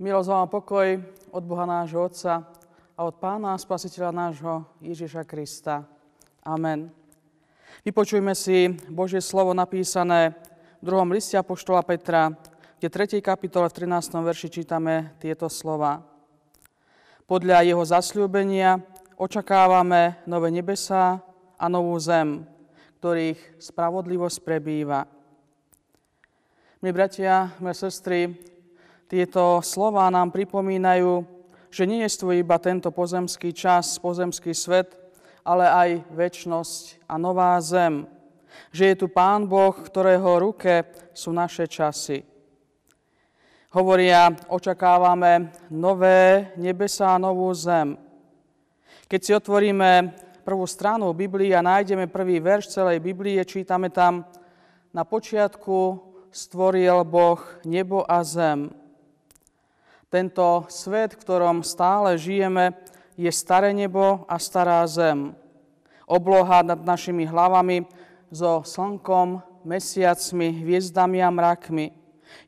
Milosť vám pokoj od Boha nášho Otca a od Pána a Spasiteľa nášho Ježiša Krista. Amen. Vypočujme si Božie slovo napísané v 2. liste apoštola Petra, kde v 3. kapitole v 13. verši čítame tieto slova. Podľa jeho zasľúbenia očakávame nové nebesá a novú zem, ktorých spravodlivosť prebýva. Milí bratia, milé sestry, tieto slová nám pripomínajú, že nie je tu iba tento pozemský čas, pozemský svet, ale aj večnosť a nová zem. Že je tu Pán Boh, ktorého ruke sú naše časy. Hovoria, očakávame nové nebesá a novú zem. Keď si otvoríme prvú stranu Biblii a nájdeme prvý verš celej Biblie, čítame tam, na počiatku stvoril Boh nebo a zem. Tento svet, v ktorom stále žijeme, je staré nebo a stará zem. Obloha nad našimi hlavami so slnkom, mesiacmi, hviezdami a mrakmi.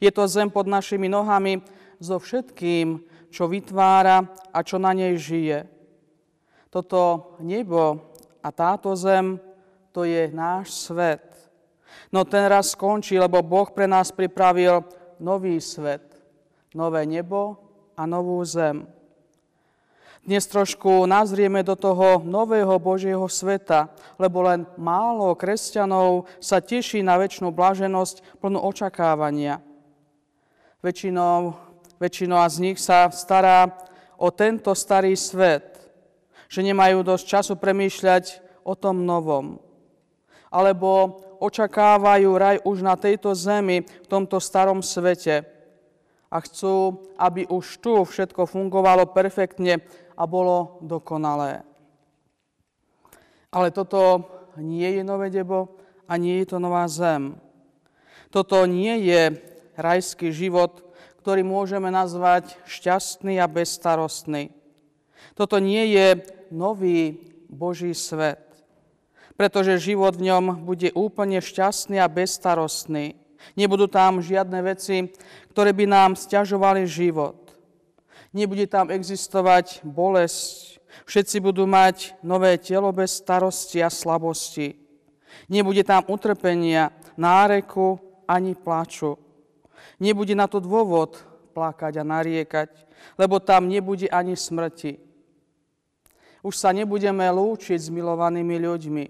Je to zem pod našimi nohami so všetkým, čo vytvára a čo na nej žije. Toto nebo a táto zem, to je náš svet. No ten raz skončí, lebo Boh pre nás pripravil nový svet. Nové nebo a novú zem. Dnes trošku nazrieme do toho nového Božieho sveta, lebo len málo kresťanov sa teší na večnú blaženosť plnú očakávania. Väčšina z nich sa stará o tento starý svet, že nemajú dosť času premýšľať o tom novom. Alebo očakávajú raj už na tejto zemi, v tomto starom svete, a chcú, aby už tu všetko fungovalo perfektne a bolo dokonalé. Ale toto nie je nové nebo a nie je to nová zem. Toto nie je rajský život, ktorý môžeme nazvať šťastný a bezstarostný. Toto nie je nový Boží svet, pretože život v ňom bude úplne šťastný a bezstarostný. Nebudú tam žiadne veci, ktoré by nám sťažovali život. Nebude tam existovať bolesť. Všetci budú mať nové telo bez starosti a slabosti. Nebude tam utrpenia, náreku ani plaču. Nebude na to dôvod plakať a nariekať, lebo tam nebude ani smrti. Už sa nebudeme lúčiť s milovanými ľuďmi.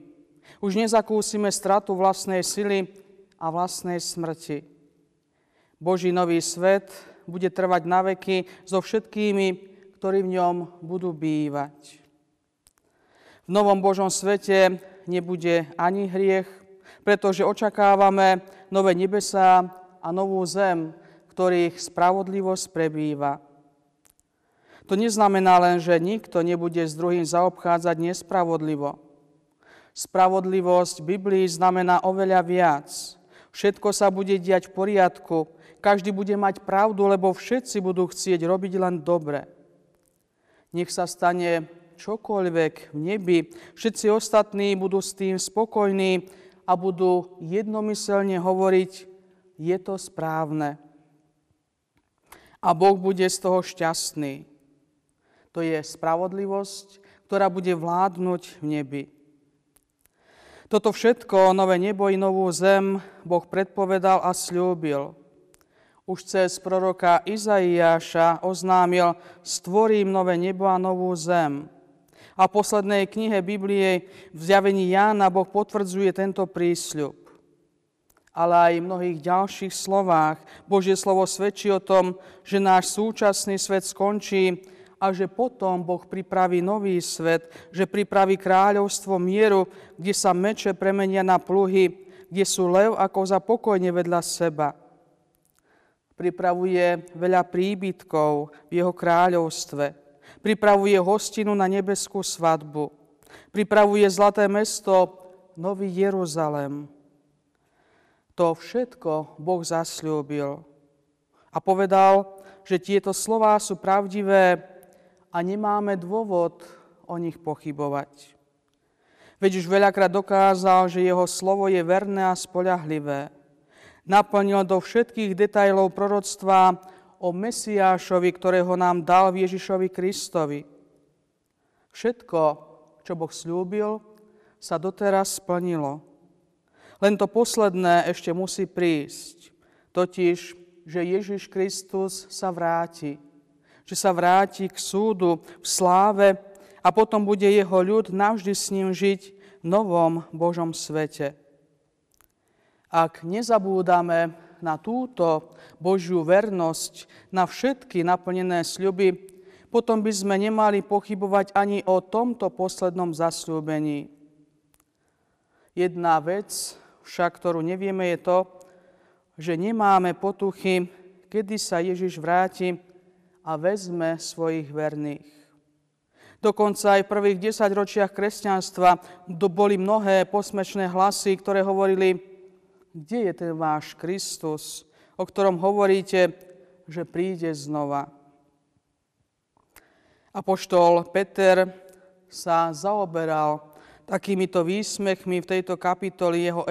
Už nezakúsime stratu vlastnej sily a vlastnej smrti. Boží nový svet bude trvať na veky so všetkými, ktorí v ňom budú bývať. V novom Božom svete nebude ani hriech, pretože očakávame nové nebesá a novú zem, ktorých spravodlivosť prebýva. To neznamená len, že nikto nebude s druhým zaobchádzať nespravodlivo. Spravodlivosť Biblii znamená oveľa viac. Všetko sa bude diať v poriadku, každý bude mať pravdu, lebo všetci budú chcieť robiť len dobre. Nech sa stane čokoľvek v nebi, všetci ostatní budú s tým spokojní a budú jednomyselne hovoriť, je to správne. A Boh bude z toho šťastný. To je spravodlivosť, ktorá bude vládnuť v nebi. Toto všetko, nové nebo i novú zem, Boh predpovedal a sľúbil. Už cez proroka Izaiáša oznámil, stvorím nové nebo a novú zem. A v poslednej knihe Biblie v zjavení Jána Boh potvrdzuje tento prísľub. Ale aj v mnohých ďalších slovách Božie slovo svedčí o tom, že náš súčasný svet skončí a že potom Boh pripraví nový svet, že pripraví kráľovstvo mieru, kde sa meče premenia na pluhy, kde sú lev a koza pokojne vedľa seba. Pripravuje veľa príbytkov v jeho kráľovstve. Pripravuje hostinu na nebeskú svadbu. Pripravuje zlaté mesto, Nový Jeruzalém. To všetko Boh zasľúbil. A povedal, že tieto slová sú pravdivé, a nemáme dôvod o nich pochybovať. Veď už veľakrát dokázal, že jeho slovo je verné a spoľahlivé. Naplnil do všetkých detailov proroctva o Mesiášovi, ktorého nám dal v Ježišovi Kristovi. Všetko, čo Boh sľúbil, sa doteraz splnilo. Len to posledné ešte musí prísť, totiž, že Ježiš Kristus sa vráti. Že sa vráti k súdu v sláve a potom bude jeho ľud navždy s ním žiť v novom Božom svete. Ak nezabúdame na túto Božiu vernosť, na všetky naplnené sľuby, potom by sme nemali pochybovať ani o tomto poslednom zasľúbení. Jedna vec, však ktorú nevieme, je to, že nemáme potuchy, kedy sa Ježiš vráti a vezme svojich verných. Dokonca aj v prvých 10 ročiach kresťanstva boli mnohé posmešné hlasy, ktoré hovorili, kde je ten váš Kristus, o ktorom hovoríte, že príde znova. Apoštol Peter sa zaoberal takýmito výsmechmi v tejto kapitoli jeho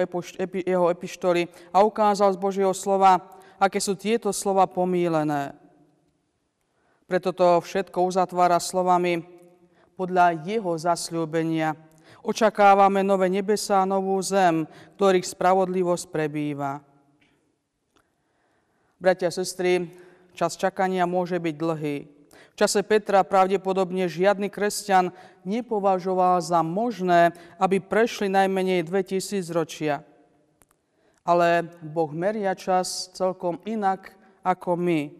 epištoly a ukázal z Božieho slova, aké sú tieto slova pomýlené. Preto to všetko uzatvára slovami: podľa jeho zasľúbenia očakávame nové nebesá a novú zem, ktorých spravodlivosť prebýva. Bratia a sestry, čas čakania môže byť dlhý. V čase Petra pravdepodobne žiadny kresťan nepovažoval za možné, aby prešli najmenej 2000 ročia. Ale Boh meria čas celkom inak ako my.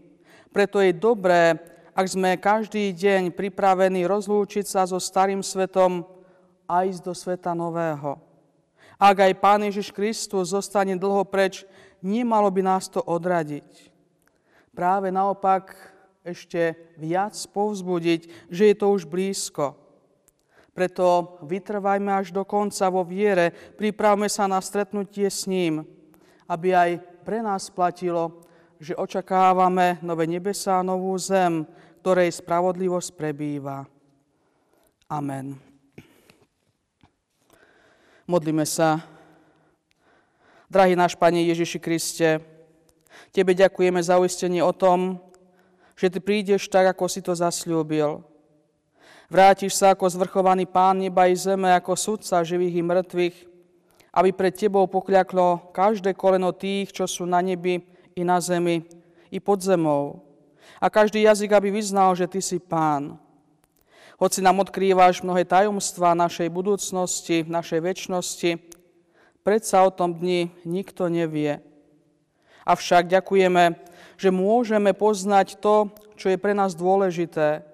Preto je dobré, ak sme každý deň pripravení rozlúčiť sa so starým svetom a ísť do sveta nového. Ak aj Pán Ježiš Kristus zostane dlho preč, nemalo by nás to odradiť. Práve naopak, ešte viac povzbudiť, že je to už blízko. Preto vytrvajme až do konca vo viere, pripravme sa na stretnutie s ním, aby aj pre nás platilo, že očakávame nové nebesá a novú zem, ktorej spravodlivosť prebýva. Amen. Modlíme sa. Drahý náš Pane Ježiši Kriste, Tebe ďakujeme za uistenie o tom, že Ty prídeš tak, ako si to zasľúbil. Vrátiš sa ako zvrchovaný Pán neba i zeme, ako sudca živých i mŕtvych, aby pred Tebou pokľaklo každé koleno tých, čo sú na nebi i na zemi i pod zemou. A každý jazyk, aby vyznal, že Ty si Pán. Hoci nám odkrývaš mnohé tajomstvá našej budúcnosti, našej večnosti, predsa o tom dni nikto nevie. Avšak ďakujeme, že môžeme poznať to, čo je pre nás dôležité,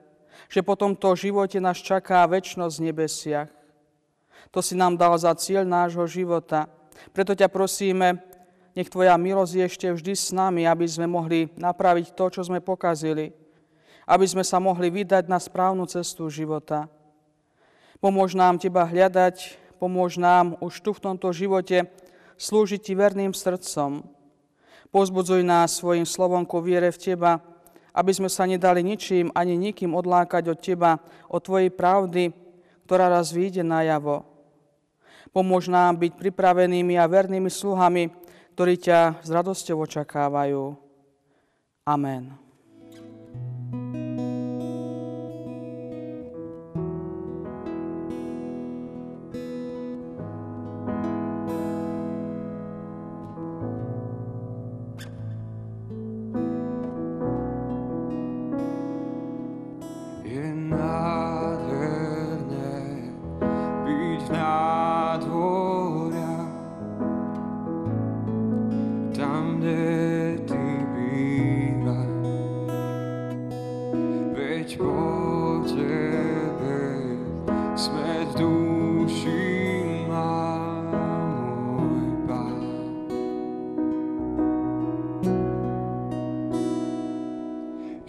že po tomto živote nás čaká večnosť v nebesiach. To si nám dal za cieľ nášho života. Preto ťa prosíme, nech Tvoja milosť je ešte vždy s nami, aby sme mohli napraviť to, čo sme pokazili, aby sme sa mohli vydať na správnu cestu života. Pomôž nám Teba hľadať, pomôž nám už tu v tomto živote slúžiť Ti verným srdcom. Pozbudzuj nás svojim slovom ku viere v Teba, aby sme sa nedali ničím ani nikým odlákať od Teba, od Tvojej pravdy, ktorá raz vyjde najavo. Pomôž nám byť pripravenými a vernými sluhami, ktorí ťa s radosťou očakávajú. Amen.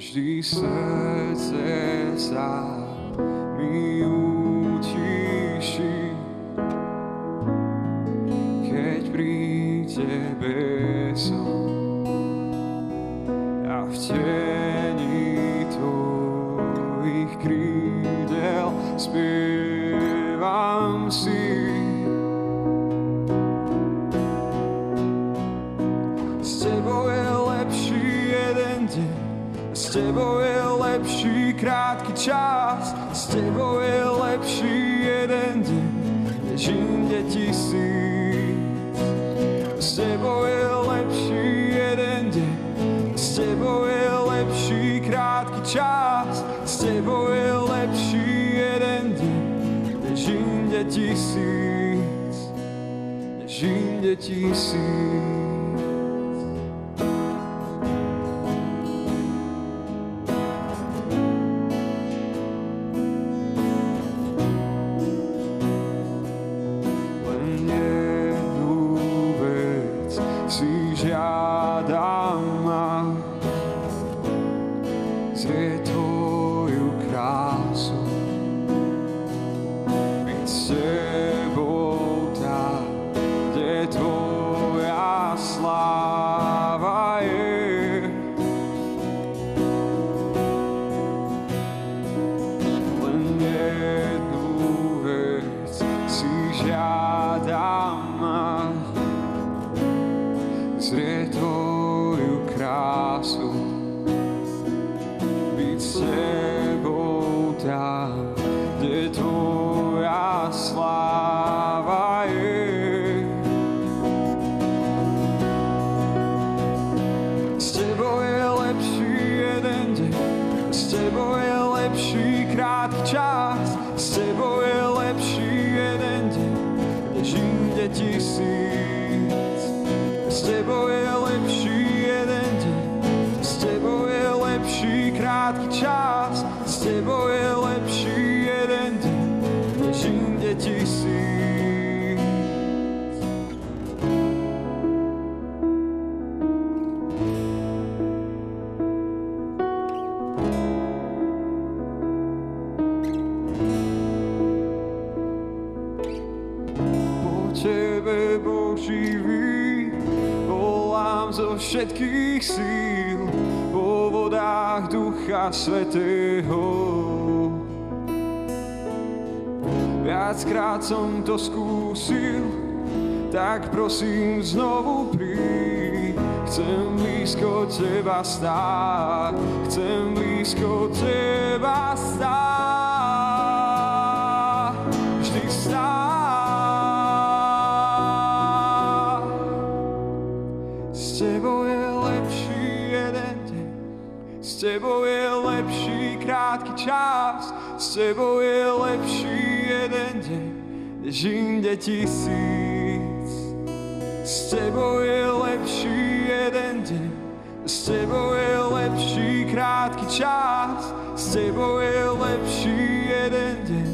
Vždy srdce sa mi utíši, keď pri Tebe som a v tieni Tvojich krídel spievam si. S Tebou je lepší jeden deň S tebou je lepší krátky čas, s tebou je lepší jeden deň, než inde tisíc. S tebou je lepší jeden deň, s tebou je lepší krátky čas, s tebou je lepší jeden deň, než inde tisíc, než inde tisíc. Všetkých síl po vodách Ducha Svätého. Viackrát som to skúsil, tak prosím znovu príď. Chcem blízko teba stáť, chcem blízko teba stáť, vždy stáť. S tebou je lepší krátky čas, s tebou je lepší jeden deň, než inde tisíc. S tebou je lepší jeden deň, s tebou je lepší krátky čas, s tebou je lepší jeden deň,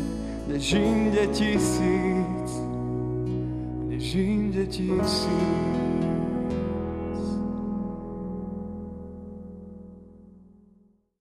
než inde tisíc, než inde tisíc.